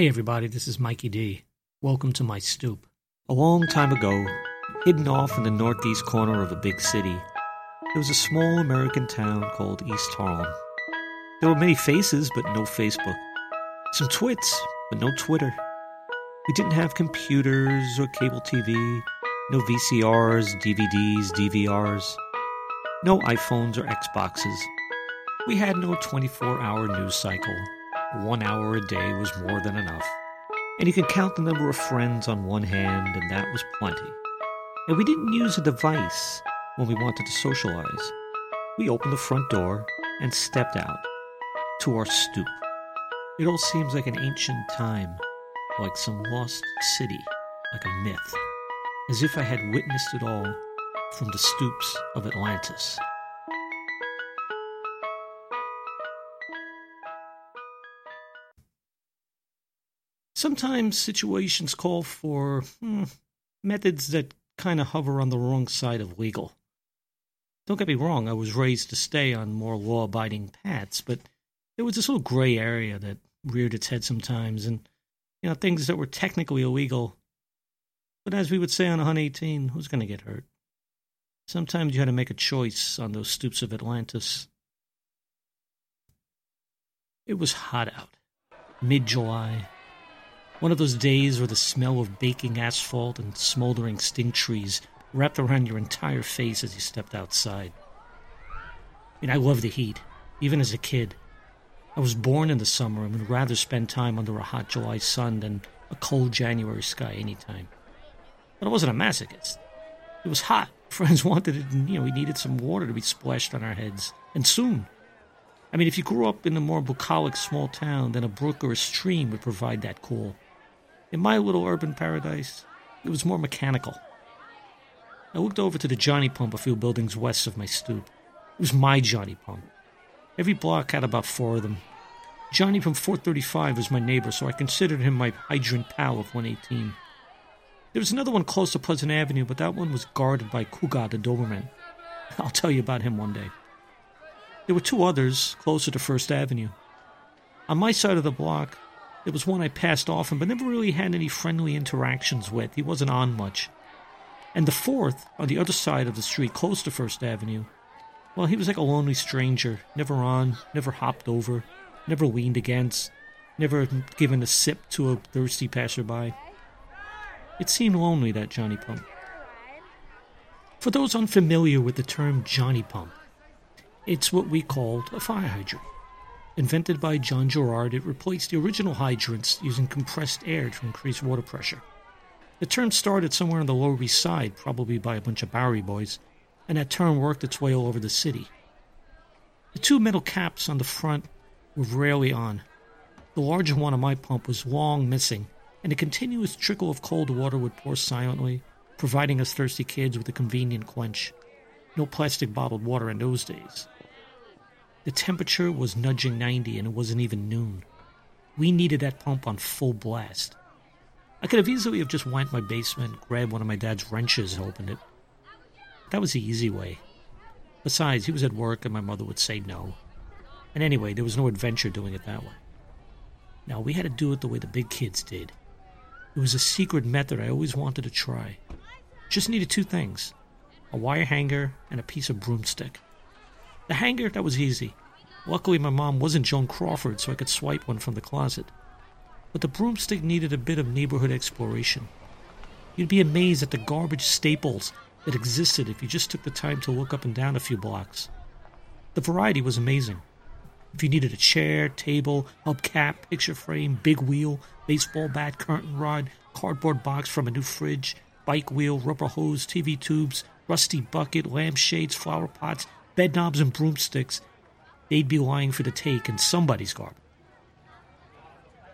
Hey everybody, this is Mikey D. Welcome to my stoop. A long time ago, hidden off in the northeast corner of a big city, there was a small American town called East Harlem. There were many faces, but no Facebook. Some twits, but no Twitter. We didn't have computers or cable TV, no VCRs, DVDs, DVRs, no iPhones or Xboxes. We had no 24-hour news cycle. 1 hour a day was more than enough. And you could count the number of friends on one hand, and that was plenty. And we didn't use a device when we wanted to socialize. We opened the front door and stepped out to our stoop. It all seems like an ancient time, like some lost city, like a myth, as if I had witnessed it all from the stoops of Atlantis. Sometimes situations call for methods that kind of hover on the wrong side of legal. Don't get me wrong, I was raised to stay on more law-abiding paths, but there was this little gray area that reared its head sometimes, and, you know, things that were technically illegal. But as we would say on Hunt 18, who's going to get hurt? Sometimes you had to make a choice on those stoops of Atlantis. It was hot out, mid-July. One of those days where the smell of baking asphalt and smoldering stink trees wrapped around your entire face as you stepped outside. I love the heat, even as a kid. I was born in the summer and would rather spend time under a hot July sun than a cold January sky anytime. But I wasn't a masochist. It was hot. Friends wanted it, and, we needed some water to be splashed on our heads. And soon. If you grew up in a more bucolic small town, then a brook or a stream would provide that cool. In my little urban paradise, it was more mechanical. I looked over to the Johnny Pump a few buildings west of my stoop. It was my Johnny Pump. Every block had about 4 of them. Johnny from 435 was my neighbor, so I considered him my hydrant pal of 118. There was another one close to Pleasant Avenue, but that one was guarded by Kuga the Doberman. I'll tell you about him one day. There were 2 others closer to First Avenue. On my side of the block, there was one I passed often, but never really had any friendly interactions with. He wasn't on much. And the 4th, on the other side of the street, close to First Avenue, well, he was like a lonely stranger, never on, never hopped over, never leaned against, never given a sip to a thirsty passerby. It seemed lonely, that Johnny Pump. For those unfamiliar with the term Johnny Pump, it's what we called a fire hydrant. Invented by John Gerard, it replaced the original hydrants using compressed air to increase water pressure. The term started somewhere on the Lower East Side, probably by a bunch of Bowery boys, and that term worked its way all over the city. The 2 metal caps on the front were rarely on. The larger one on my pump was long missing, and a continuous trickle of cold water would pour silently, providing us thirsty kids with a convenient quench. No plastic bottled water in those days. The temperature was nudging 90, and it wasn't even noon. We needed that pump on full blast. I could have easily just went in my basement, grabbed one of my dad's wrenches, and opened it. That was the easy way. Besides, he was at work, and my mother would say no. And anyway, there was no adventure doing it that way. Now, we had to do it the way the big kids did. It was a secret method I always wanted to try. Just needed 2 things: a wire hanger and a piece of broomstick. The hanger, that was easy. Luckily, my mom wasn't Joan Crawford, so I could swipe one from the closet. But the broomstick needed a bit of neighborhood exploration. You'd be amazed at the garbage staples that existed if you just took the time to look up and down a few blocks. The variety was amazing. If you needed a chair, table, hubcap, picture frame, big wheel, baseball bat, curtain rod, cardboard box from a new fridge, bike wheel, rubber hose, TV tubes, rusty bucket, lampshades, flower pots, bed knobs and broomsticks, they'd be lying for the take in somebody's garden.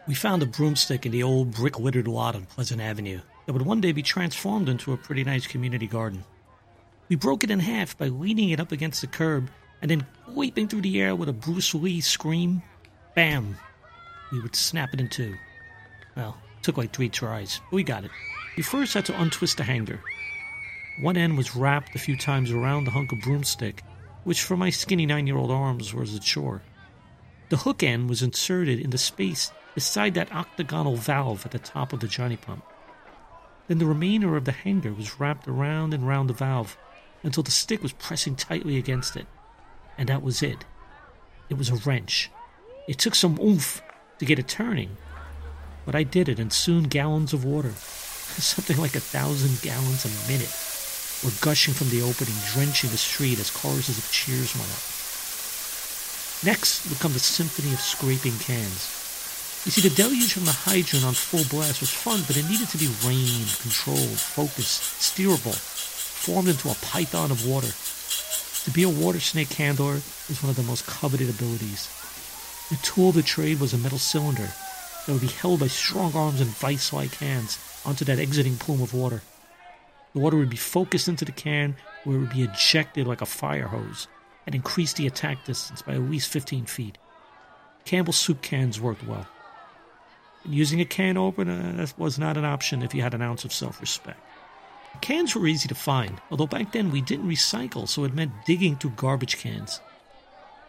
We found a broomstick in the old brick-littered lot on Pleasant Avenue that would one day be transformed into a pretty nice community garden. We broke it in half by leaning it up against the curb and then leaping through the air with a Bruce Lee scream. Bam! We would snap it in 2. Well, it took like 3 tries, but we got it. We first had to untwist the hanger. One end was wrapped a few times around the hunk of broomstick, which for my skinny 9-year-old arms was a chore. The hook end was inserted in the space beside that octagonal valve at the top of the Johnny Pump. Then the remainder of the hanger was wrapped around and round the valve until the stick was pressing tightly against it. And that was it. It was a wrench. It took some oomph to get it turning, but I did it, and soon gallons of water, something like 1,000 gallons a minute, were gushing from the opening, drenching the street as choruses of cheers went up. Next would come the symphony of scraping cans. You see, the deluge from the hydrant on full blast was fun, but it needed to be reined, controlled, focused, steerable, formed into a python of water. To be a water snake handler is one of the most coveted abilities. The tool of the trade was a metal cylinder that would be held by strong arms and vice-like hands onto that exiting plume of water. The water would be focused into the can, where it would be ejected like a fire hose, and increase the attack distance by at least 15 feet. Campbell's soup cans worked well. And using a can opener, that was not an option if you had an ounce of self-respect. Cans were easy to find, although back then we didn't recycle, so it meant digging through garbage cans.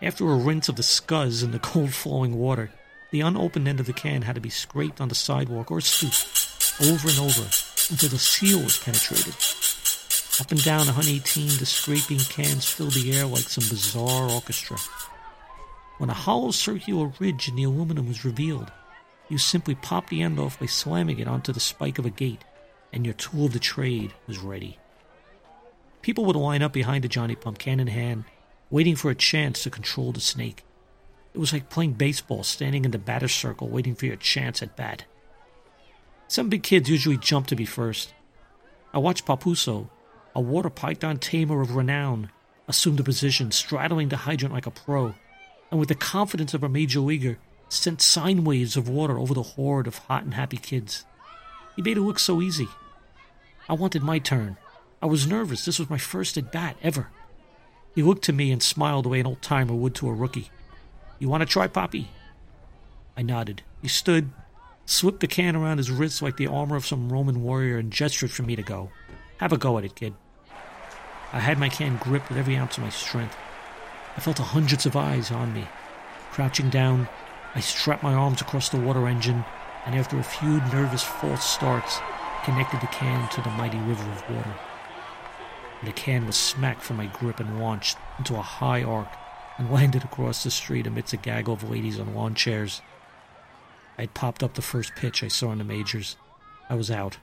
After a rinse of the scuzz in the cold flowing water, the unopened end of the can had to be scraped on the sidewalk or stoop over and over until the seal was penetrated. Up and down Hunt 18, the scraping cans filled the air like some bizarre orchestra. When a hollow circular ridge in the aluminum was revealed, you simply popped the end off by slamming it onto the spike of a gate, and your tool of the trade was ready. People would line up behind the Johnny Pump, can in hand, waiting for a chance to control the snake. It was like playing baseball, standing in the batter's circle, waiting for your chance at bat. Some big kids usually jump to be first. I watched Papuso, a water python tamer of renown, assumed a position, straddling the hydrant like a pro, and with the confidence of a major leaguer, sent sine waves of water over the horde of hot and happy kids. He made it look so easy. I wanted my turn. I was nervous. This was my first at bat ever. He looked to me and smiled the way an old-timer would to a rookie. "You want to try, Poppy?" I nodded. He stood, slipped the can around his wrist like the armor of some Roman warrior, and gestured for me to go. "Have a go at it, kid." I had my can gripped with every ounce of my strength. I felt hundreds of eyes on me. Crouching down, I strapped my arms across the water engine, and after a few nervous false starts, connected the can to the mighty river of water. And the can was smacked from my grip and launched into a high arc and landed across the street amidst a gaggle of ladies on lawn chairs. I had popped up the first pitch I saw in the majors. I was out.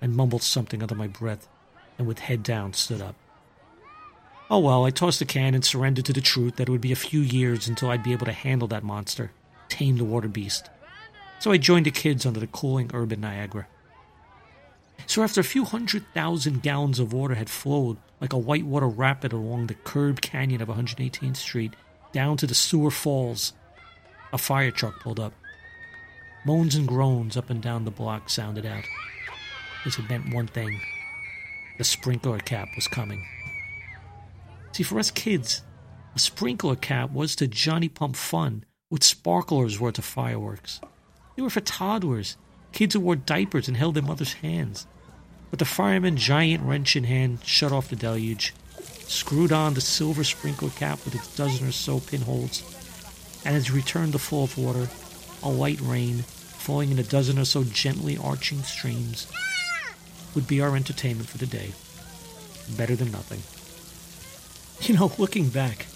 I mumbled something under my breath, and with head down, stood up. Oh well, I tossed the can and surrendered to the truth that it would be a few years until I'd be able to handle that monster, tame the water beast. So I joined the kids under the cooling urban Niagara. So after a few 100,000 gallons of water had flowed like a whitewater rapid along the curved canyon of 118th Street down to the sewer falls, a fire truck pulled up. Moans and groans up and down the block sounded out. This had meant one thing. The sprinkler cap was coming. See, for us kids, a sprinkler cap was to Johnny Pump fun what sparklers were to fireworks. They were for toddlers, kids who wore diapers and held their mother's hands. But the fireman, giant wrench in hand, shut off the deluge, screwed on the silver sprinkler cap with its dozen or so pinholes, and as he returned the flow of water, a light rain, falling in a dozen or so gently arching streams, would be our entertainment for the day. Better than nothing. You know, looking back,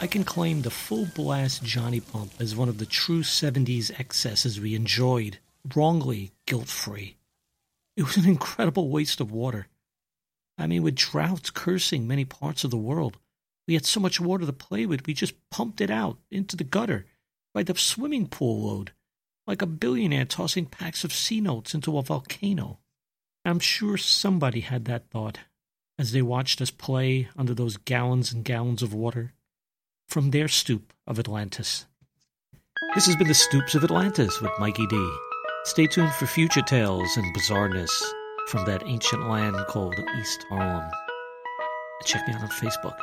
I can claim the full-blast Johnny Pump as one of the true 70s excesses we enjoyed, wrongly guilt-free. It was an incredible waste of water. I mean, with droughts cursing many parts of the world, we had so much water to play with, we just pumped it out into the gutter by the swimming pool load, like a billionaire tossing packs of sea notes into a volcano. I'm sure somebody had that thought as they watched us play under those gallons and gallons of water from their stoop of Atlantis. This has been the Stoops of Atlantis with Mikey D. Stay tuned for future tales and bizarreness from that ancient land called East Harlem. Check me out on Facebook.